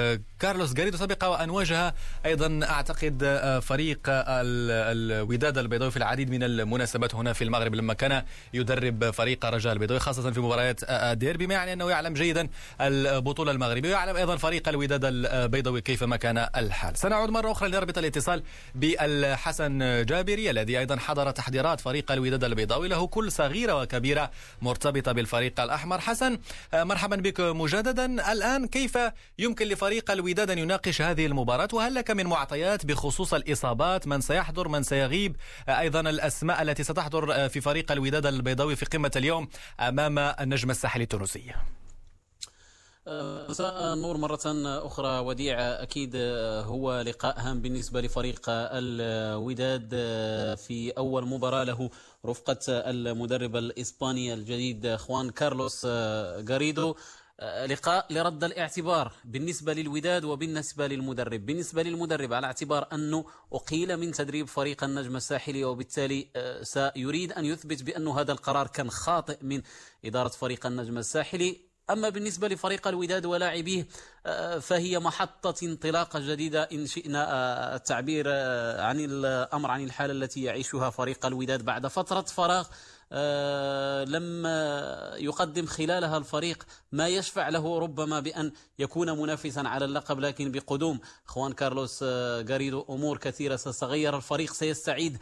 كارلوس كاريدو سبق وأن واجه أيضا أعتقد فريق الوداد البيضاوي في العديد من المناسبات هنا في المغرب لما كان يدرب فريق الرجاء البيضاوي، خاصة في مباريات الديربي. ما يعني أنه ويعلم جيدا البطولة المغربية ويعلم أيضا فريق الوداد البيضاوي كيفما كان الحال. سنعود مرة أخرى لنربط الاتصال بالحسن جابري الذي أيضا حضر تحضيرات فريق الوداد البيضاوي، له كل صغيرة وكبيرة مرتبطة بالفريق الأحمر. حسن، مرحبا بك مجددا. الآن كيف يمكن لفريق الوداد أن يناقش هذه المباراة، وهل لك من معطيات بخصوص الإصابات، من سيحضر، من سيغيب، أيضا الأسماء التي ستحضر في فريق الوداد البيضاوي في قمة اليوم أمام النجم الساحلي التونسي؟ مساء النور مرة أخرى وديع. أكيد هو لقاء هام بالنسبة لفريق الوداد في أول مباراة له رفقة المدرب الإسباني الجديد خوان كارلوس غاريدو، لقاء لرد الاعتبار بالنسبة للوداد وبالنسبة للمدرب. بالنسبة للمدرب على اعتبار أنه أقيل من تدريب فريق النجم الساحلي، وبالتالي سيريد أن يثبت بأن هذا القرار كان خاطئ من إدارة فريق النجم الساحلي. أما بالنسبة لفريق الوداد ولاعبيه فهي محطة انطلاقة جديدة إن شئنا التعبير عن الأمر، عن الحالة التي يعيشها فريق الوداد بعد فترة فراغ لما يقدم خلالها الفريق ما يشفع له ربما بأن يكون منافسا على اللقب، لكن بقدوم خوان كارلوس غاريدو أمور كثيرة ستتغير. الفريق سيستعيد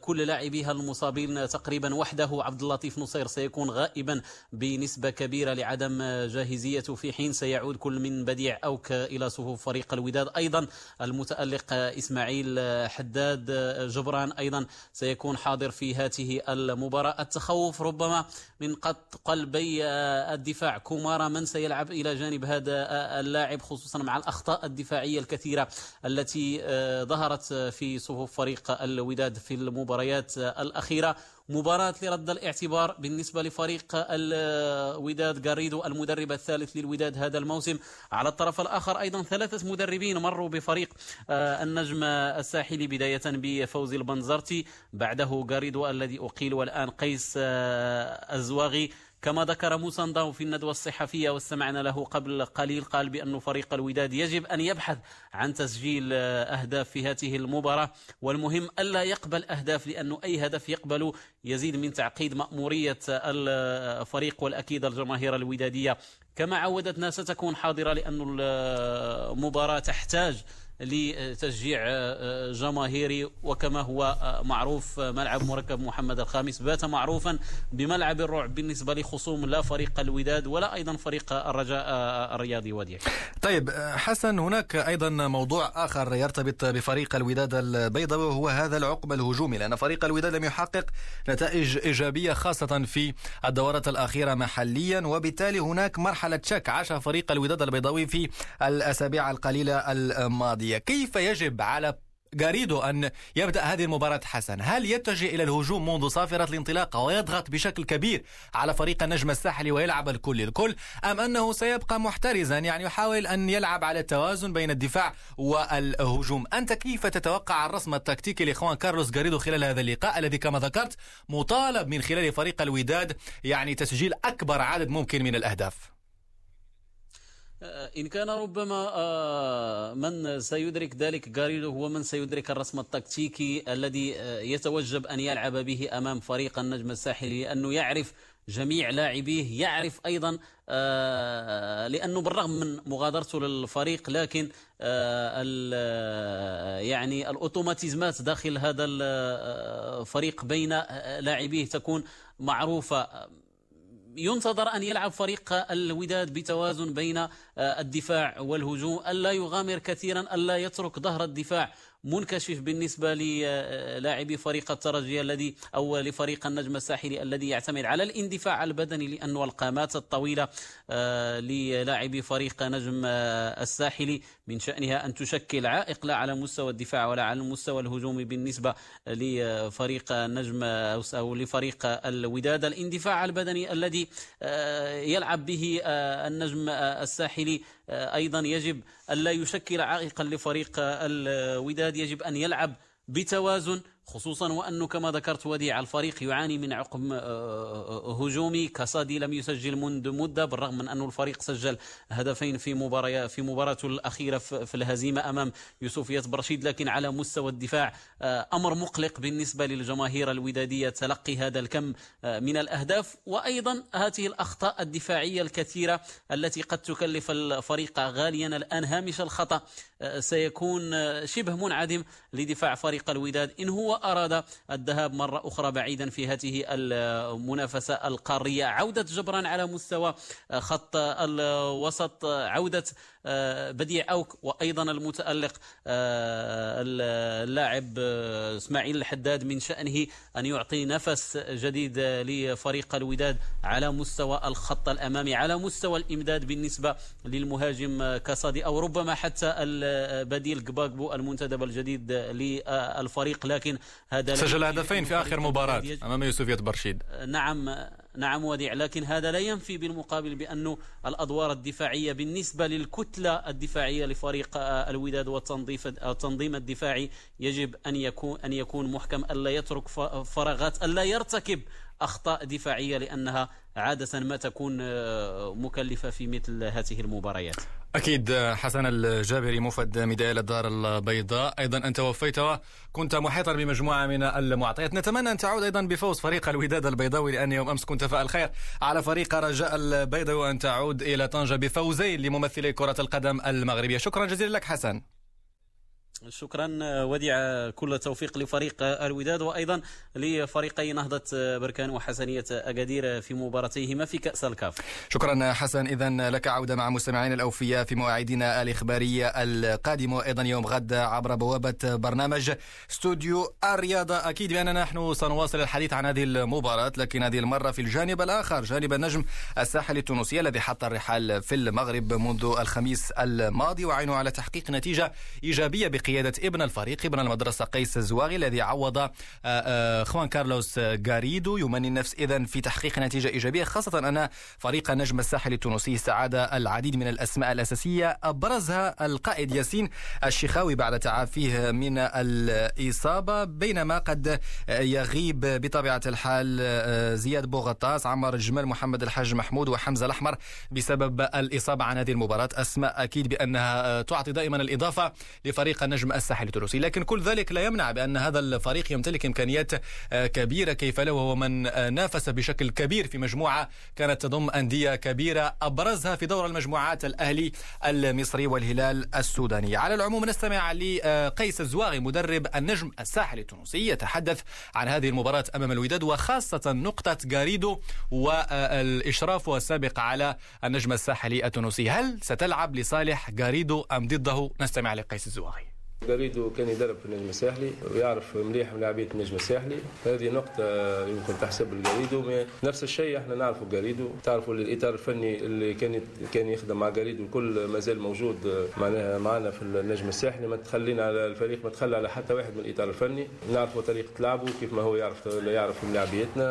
كل لاعبيها المصابين تقريبا وحده، عبد اللطيف نصير سيكون غائبا بنسبة كبيرة لعدم جاهزيته، في حين سيعود كل من بديع أوك إلى صفوف فريق الوداد، أيضا المتألق إسماعيل حداد، جبران أيضا سيكون حاضر في هذه المباراة. التخوف ربما من قط قلبي الدفاع، كومارا من سيلعب إلى جانب هذا اللاعب، خصوصا مع الأخطاء الدفاعية الكثيرة التي ظهرت في صفوف فريق الوداد في المباريات الأخيرة. مباراة لرد الاعتبار بالنسبة لفريق الوداد، غاريدو المدرب الثالث للوداد هذا الموسم. على الطرف الآخر أيضا ثلاثة مدربين مروا بفريق النجم الساحلي، بداية بفوز البنزرتي، بعده غاريدو الذي أقيل، والآن قيس أزواغي. كما ذكر موسى نضاو في الندوة الصحفية واستمعنا له قبل قليل، قال بأن فريق الوداد يجب أن يبحث عن تسجيل أهداف في هذه المباراة، والمهم ألا يقبل أهداف، لأنه أي هدف يقبله يزيد من تعقيد مأمورية الفريق والأكيد الجماهير الودادية. كما عودتنا ستكون حاضرة، لأن المباراة تحتاج لتشجيع جماهيري، وكما هو معروف ملعب مركب محمد الخامس بات معروفا بملعب الرعب بالنسبة لخصوم لا فريق الوداد ولا أيضا فريق الرجاء الرياضي وادي. طيب حسن، هناك أيضا موضوع آخر يرتبط بفريق الوداد البيضاوي، وهو هذا العقم الهجومي، لأن فريق الوداد لم يحقق نتائج إيجابية خاصة في الدورات الأخيرة محليا، وبالتالي هناك مرحلة شك عاشها فريق الوداد البيضاوي في الأسابيع القليلة الماضية. كيف يجب على غاريدو أن يبدأ هذه المباراة حسن؟ هل يتجه إلى الهجوم منذ صافرة الانطلاقة ويضغط بشكل كبير على فريق النجم الساحلي ويلعب الكل الكل، أم أنه سيبقى محترزا يعني يحاول أن يلعب على التوازن بين الدفاع والهجوم؟ أنت كيف تتوقع الرسم التكتيكي لإخوان كارلوس غاريدو خلال هذا اللقاء الذي كما ذكرت مطالب من خلال فريق الوداد يعني تسجيل أكبر عدد ممكن من الأهداف؟ إن كان ربما من سيدرك ذلك غاريدو هو من سيدرك الرسم التكتيكي الذي يتوجب أن يلعب به أمام فريق النجم الساحلي، لأنه يعرف جميع لاعبيه، يعرف أيضا لأنه بالرغم من مغادرته للفريق لكن يعني الأوتوماتيزمات داخل هذا الفريق بين لاعبيه تكون معروفة. ينتظر أن يلعب فريق الوداد بتوازن بين الدفاع والهجوم، ألا يغامر كثيرا، ألا يترك ظهر الدفاع منكشف بالنسبة للاعبي فريق الترجي الذي أو لفريق النجم الساحلي الذي يعتمد على الاندفاع البدني، لأن القامات الطويلة للاعبي فريق نجم الساحلي من شأنها أن تشكل عائق لا على مستوى الدفاع ولا على المستوى الهجومي بالنسبة لفريق النجم أو لفريق الوداد. الاندفاع البدني الذي يلعب به النجم الساحلي أيضا يجب ألا يشكل عائقا لفريق الوداد، يجب أن يلعب بتوازن، خصوصا وأنه كما ذكرت وديع الفريق يعاني من عقم هجومي. كاسادي لم يسجل منذ مدة، بالرغم من أنه الفريق سجل هدفين في مباراة في مباراته الأخيرة في الهزيمة أمام يوسفية برشيد، لكن على مستوى الدفاع أمر مقلق بالنسبة للجماهير الودادية تلقي هذا الكم من الأهداف، وأيضا هذه الأخطاء الدفاعية الكثيرة التي قد تكلف الفريق غاليا. الآن هامش الخطأ سيكون شبه منعدم لدفاع فريق الوداد إن هو أراد الذهاب مرة أخرى بعيدا في هذه المنافسة القارية. عودة جبران على مستوى خط الوسط، عودة بديع أوك، وأيضا المتألق اللاعب إسماعيل الحداد من شأنه أن يعطي نفس جديد لفريق الوداد على مستوى الخط الأمامي، على مستوى الإمداد بالنسبة للمهاجم كاسادي، أو ربما حتى البديل كباكبو المنتدب الجديد للفريق، لكن هذا سجل هدفين في آخر مباراة أمام يوسفية برشيد. نعم نعم وديع، لكن هذا لا ينفي بالمقابل بأنه الأدوار الدفاعية بالنسبة للكتلة الدفاعية لفريق الوداد والتنظيم الدفاعي يجب أن يكون أن يكون محكم، ألا يترك فراغات، ألا يرتكب أخطاء دفاعية لأنها عادة ما تكون مكلفة في مثل هذه المباريات. أكيد حسن الجابري مفد ميدال الدار البيضاء، أيضا أنت وفيت وكنت محاطا بمجموعة من المعطيات. نتمنى أن تعود أيضا بفوز فريق الوداد البيضاوي، لأن يوم أمس كنت فاء الخير على فريق رجاء البيضاوي، وأن تعود إلى طنجة بفوزين لممثلي كرة القدم المغربية. شكرا جزيلا لك حسن. شكرا، وديع كل التوفيق لفريق الوداد وأيضا لفريقي نهضة بركان وحسنية أكادير في مباراتيهما في كأس الكاف. شكرا حسن، إذن لك عودة مع مستمعين الأوفياء في مواعيدنا الإخبارية القادمة وأيضا يوم غد عبر بوابة برنامج استوديو الرياضة. أكيد بأننا نحن سنواصل الحديث عن هذه المباراة، لكن هذه المرة في الجانب الآخر، جانب النجم الساحلي التونسي الذي حط الرحال في المغرب منذ الخميس الماضي، وعينه على تحقيق نتيجة إيجابية قيادة ابن الفريق ابن المدرسة قيس أزواغي الذي عوض خوان كارلوس غاريدو. يمني النفس إذن في تحقيق نتيجة إيجابية، خاصة أن فريق النجم الساحلي التونسي استعاد العديد من الأسماء الأساسية، أبرزها القائد ياسين الشيخاوي بعد تعافيه من الإصابة، بينما قد يغيب بطبيعة الحال زياد بوغطاس، عمر جمال، محمد الحاج محمود وحمزة الأحمر بسبب الإصابة عن هذه المباراة. أسماء أكيد بأنها تعطي دائما الإضافة لفريق النجم الساحلي التونسي، لكن كل ذلك لا يمنع بأن هذا الفريق يمتلك إمكانيات كبيرة كيف لا، وهو من نافس بشكل كبير في مجموعة كانت تضم أندية كبيرة، أبرزها في دور المجموعات الأهلي المصري والهلال السوداني. على العموم نستمع لقيس الزواغي مدرب النجم الساحلي التونسي يتحدث عن هذه المباراة أمام الوداد، وخاصة نقطة غاريدو والإشراف السابق على النجم الساحلي التونسي. هل ستلعب لصالح غاريدو أم ضده؟ نستمع لقيس الزواغي. غاريدو كان يدرب في النجم الساحلي ويعرف مليح ملاعبية النجم الساحلي، هذه نقطة يمكن تحسب لغاريدو. نفس الشيء احنا نعرفوا غاريدو، تعرفوا الإطار الفني اللي كان كان يخدم مع غاريدو الكل مازال موجود معناها معنا في النجم الساحلي، ما تخلينا على الفريق، ما تخلى على حتى واحد من الإطار الفني. نعرفوا طريقة لعبه كيف ما هو يعرف يعرف ملاعبيتنا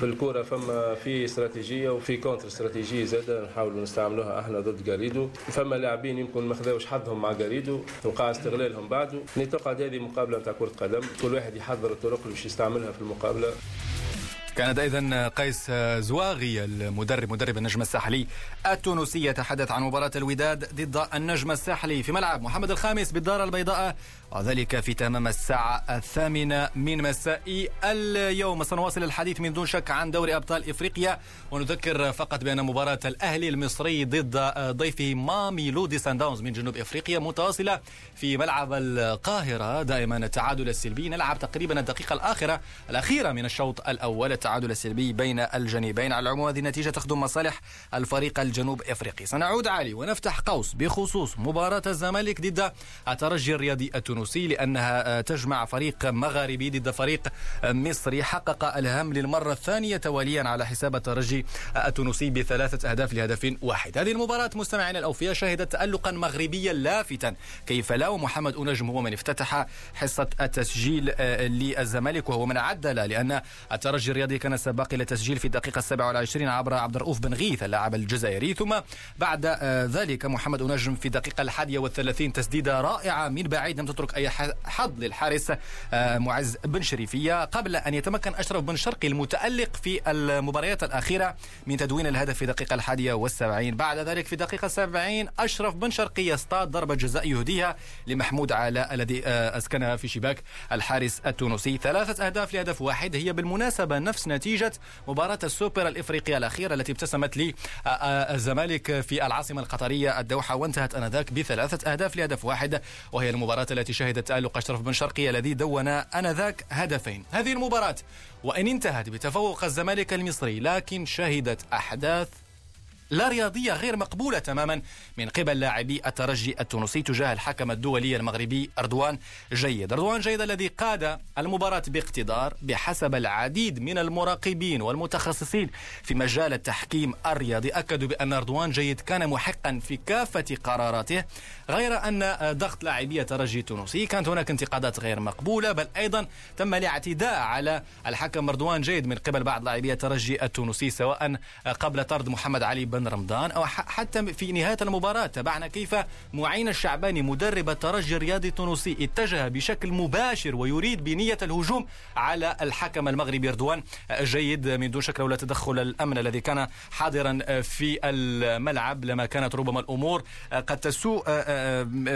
في الكورة، فما في استراتيجية وفي كونتر استراتيجية زادة نحاولوا نستعملوها احنا ضد غاريدو. فما لاعبين يمكن ما خذاوش حظهم مع غاريدو وقع استغلال لهم بعده. نتوقع هذه مقابلة نتاع كرة قدم، كل واحد يحضر الطرق اللي باش يستعملها في المقابلة. كانت ايضا قيس زواغي المدرب مدرب النجم الساحلي التونسي يتحدث عن مباراة الوداد ضد النجم الساحلي في ملعب محمد الخامس بالدار البيضاء، وذلك في تمام الساعة الثامنة من مساء اليوم. سنواصل الحديث من دون شك عن دوري أبطال إفريقيا، ونذكر فقط بأن مباراة الأهلي المصري ضد ضيفه ماميلودي سانداونز من جنوب إفريقيا متواصلة في ملعب القاهرة. دائما التعادل السلبي، نلعب تقريبا الدقيقة الأخيرة الأخيرة من الشوط الأول، التعادل السلبي بين الجانبين. على العموم هذه النتيجة تخدم مصالح الفريق الجنوب إفريقي. سنعود علي ونفتح قوس بخصوص مباراة الزمالك ضد الترجي الرياضي التونسي، لأنها تجمع فريق مغاربي ضد فريق مصري. حقق الهم للمرة الثانية تواليا على حساب الترجي التونسي بثلاثة أهداف لهدف واحد. هذه المباراة مستمعينا الأوفياء شهدت تألقا مغربيا لافتا كيف لا، ومحمد أونادجم هو من افتتح حصة التسجيل للزمالك، وهو من عدل، لأن الترجي الرياضي كان سباق إلى التسجيل في الدقيقة السبعة والعشرين عبر عبد الرؤوف بن غيث اللاعب الجزائري، ثم بعد ذلك محمد أونادجم في الدقيقة الحادية والثلاثين تسديدة رائعة من بعيد لم تترك أي حظ للحارس معز بن شريفية، قبل أن يتمكن أشرف بن شرقي المتألق في المباريات الأخيرة من تدوين الهدف في الدقيقة الحادية والسبعين. بعد ذلك في الدقيقة السبعين أشرف بن شرقي يصطاد ضربة جزاء يهديها لمحمود علاء الذي أسكنها في شباك الحارس التونسي. ثلاثة أهداف لهدف واحد، هي بالمناسبة نفس نتيجة مباراة السوبر الإفريقية الأخيرة التي ابتسمت لي الزمالك في العاصمة القطرية الدوحة، وانتهت أنذاك بثلاثة أهداف لهدف واحد، وهي المباراة التي شهدت تألق أشرف بن شرقي الذي دون أنذاك هدفين. هذه المباراة وإن انتهت بتفوق الزمالك المصري، لكن شهدت أحداث لا رياضية غير مقبولة تماما من قبل لاعبي الترجي التونسي تجاه الحكم الدولي المغربي أردوان جيد. أردوان جيد الذي قاد المباراة باقتدار بحسب العديد من المراقبين والمتخصصين في مجال التحكيم الرياضي، أكدوا بأن أردوان جيد كان محقا في كافة قراراته، غير أن ضغط لاعبي الترجي التونسي كانت هناك انتقادات غير مقبولة، بل أيضا تم الاعتداء على الحكم أردوان جيد من قبل بعض لاعبي الترجي التونسي، سواء قبل طرد محمد علي بن رمضان أو حتى في نهاية المباراة تابعنا كيف معين الشعباني مدرب الترجي الرياضي التونسي اتجه بشكل مباشر ويريد بنية الهجوم على الحكم المغربي أردوان جيد من دون شك لولا تدخل الأمن الذي كان حاضرا في الملعب لما كانت ربما الأمور قد تسوء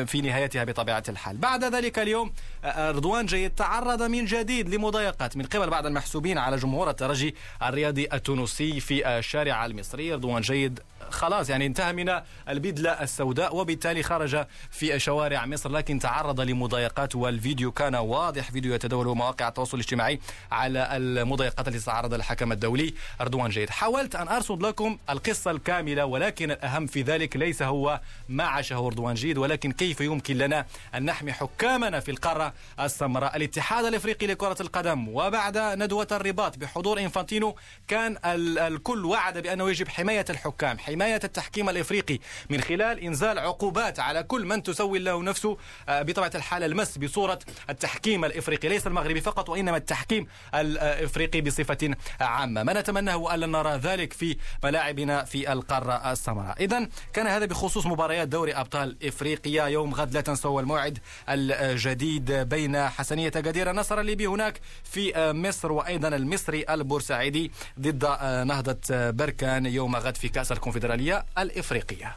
في نهايتها بطبيعة الحال. بعد ذلك اليوم أردوان جيد تعرض من جديد لمضايقات من قبل بعض المحسوبين على جمهور الترجي الرياضي التونسي في الشارع المصري. أردوان جيد خلاص يعني انتهى من البدلة السوداء وبالتالي خرج في شوارع مصر لكن تعرض لمضايقات والفيديو كان واضح، فيديو يتداوله مواقع التواصل الاجتماعي على المضايقات التي تعرض الحكم الدولي أردوان جيد. حاولت أن أرصد لكم القصة الكاملة ولكن الأهم في ذلك ليس هو ما عاشه أردوان جيد ولكن كيف يمكن لنا أن نحمي حكامنا في القارة السمراء. الاتحاد الأفريقي لكرة القدم وبعد ندوة الرباط بحضور إنفانتينو كان الكل وعد بأنه يجب حماية الحكام، حماية التحكيم الإفريقي من خلال إنزال عقوبات على كل من تسوي له نفسه بطبيعة الحال المس بصورة التحكيم الإفريقي ليس المغربي فقط وإنما التحكيم الإفريقي بصفة عامة. ما نتمناه ألا نرى ذلك في ملاعبنا في القارة السمراء. إذن كان هذا بخصوص مباريات دوري أبطال إفريقيا. يوم غد لا تنسوا الموعد الجديد بين حسنية قدير النصر الليبي هناك في مصر وأيضا المصري البورسعيدي ضد نهضة بركان يوم غد في كأس الكونفدرالية الإفريقية.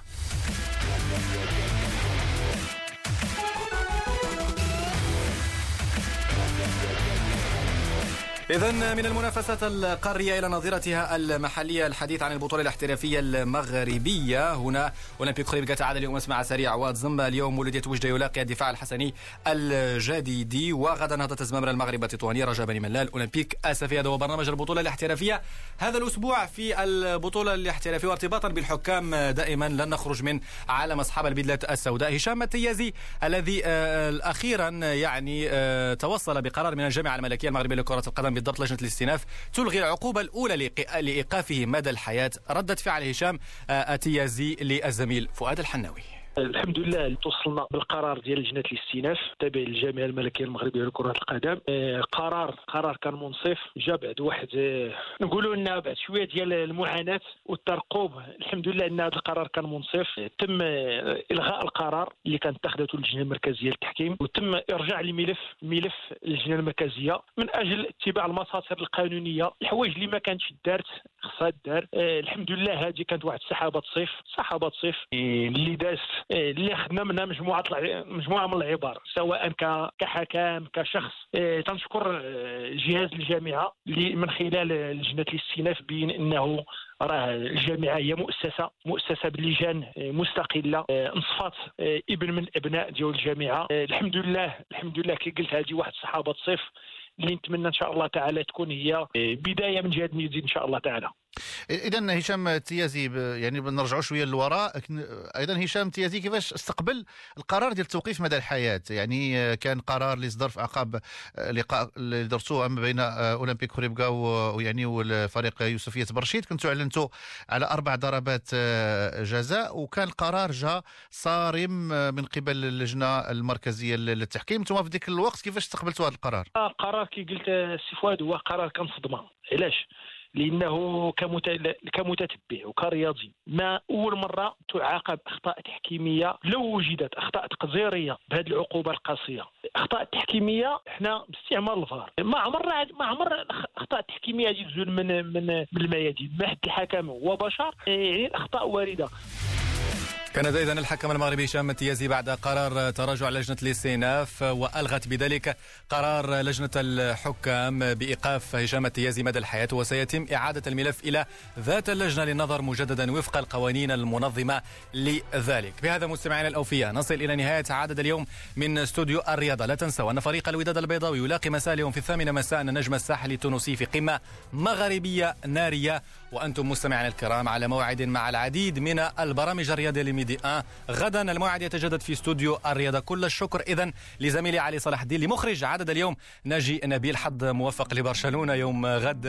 إذن من المنافسات القارية إلى نظيرتها المحلية الحديث عن البطولة الاحترافية المغربية. هنا أولمبيك خليب تعادل اليوم مع سريع واد زمبا. اليوم ولدية وجدة يلاقي الدفاع الحسني الجديدي وغدا نهضة الزمامرة المغرب التطواني رجاء بني ملال أولمبيك آسفي. هذا هو برنامج البطولة الاحترافية هذا الأسبوع في البطولة الاحترافية وارتباطا بالحكام دائما لن نخرج من عالم أصحاب البدلة السوداء. هشام التيازي الذي أخيرا يعني توصل بقرار من الجامعة الملكية المغربية لكرة القدم بالضبط لجنة الاستئناف تلغي العقوبة الأولى لإيقافه مدى الحياة. ردت فعل هشام أتيازي للزميل فؤاد الحناوي. الحمد لله اللي توصلنا بالقرار ديال لجنة الاستئناف تابع للجامعة الملكية المغربية لكرة القدم. آه قرار قرار كان منصف جا بعد واحد آه نقولوا لنا بعد شويه ديال المعاناة والترقب. الحمد لله ان هذا القرار كان منصف. تم آه الغاء القرار اللي كانت اتخذته اللجنة المركزية للتحكيم وتم ارجاع الملف ملف اللجنة المركزية من اجل اتباع المساطر القانونية. الحوايج اللي ما كانتش دارت خصها دار. آه الحمد لله هذه كانت واحد سحابة صيف سحابة صيف اللي داس اللي خدنا منها مجموعة مجموعة من العبار سواء كحكام كشخص. تنشكر جهاز الجامعة اللي من خلال لجنة الاستئناف بين أنه راه الجامعة هي مؤسسة مؤسسة بلجان مستقلة انصفات ابن من أبناء ديال الجامعة. الحمد لله الحمد لله كي قلت هذه واحد صحابة صيف اللي نتمنى إن شاء الله تعالى تكون هي بداية من جهة جديدة إن شاء الله تعالى. إذن هشام تيازي يعني بنرجعوا شوية للوراء. أيضا هشام تيازي كيفاش استقبل القرار ديال توقيف مدى الحياة؟ يعني كان قرار اللي صدر في عقاب لقاء اللي درتوه بين أولمبيك خريبكا ويعني والفريق يوسفية برشيد كنتوا أعلنتوا على أربع ضربات جزاء وكان القرار جاء صارم من قبل اللجنة المركزية للتحكيم. انتوما في ذاك الوقت كيفاش استقبلتوا هذا القرار؟ القرار كي قلت سي فؤاد هو قرار كان صدمة. علاش؟ لأنه كمتتبع وكرياضي ما أول مرة تعاقب أخطاء تحكيمية. لو وجدت أخطاء تقديرية بهذه العقوبة القاسية أخطاء تحكيمية إحنا باستعمال الفار ما عمرنا ما عمرنا أخطاء تحكيمية تزول من من الميادين. ما حد الحكم هو بشر يعني الأخطاء واردة. كان إذن الحكم المغربي هشام التيازي بعد قرار تراجع لجنة الاستئناف وألغت بذلك قرار لجنة الحكام بإيقاف هشام التيازي مدى الحياة وسيتم إعادة الملف إلى ذات اللجنة للنظر مجددا وفق القوانين المنظمة لذلك. بهذا مستمعينا الأوفياء نصل إلى نهاية عدد اليوم من استوديو الرياضة. لا تنسوا أن فريق الوداد البيضاوي يلاقي مساء اليوم في الثامنة مساء النجم الساحلي التونسي في قمة مغربية نارية وأنتم مستمعينا الكرام على موعد مع العديد من البرامج الرياضية غدا. الموعد يتجدد في استوديو الرياضة. كل الشكر إذن لزميلي علي صلاح الدين لمخرج عدد اليوم ناجي نبيل. حظ موفق لبرشلونة يوم غد.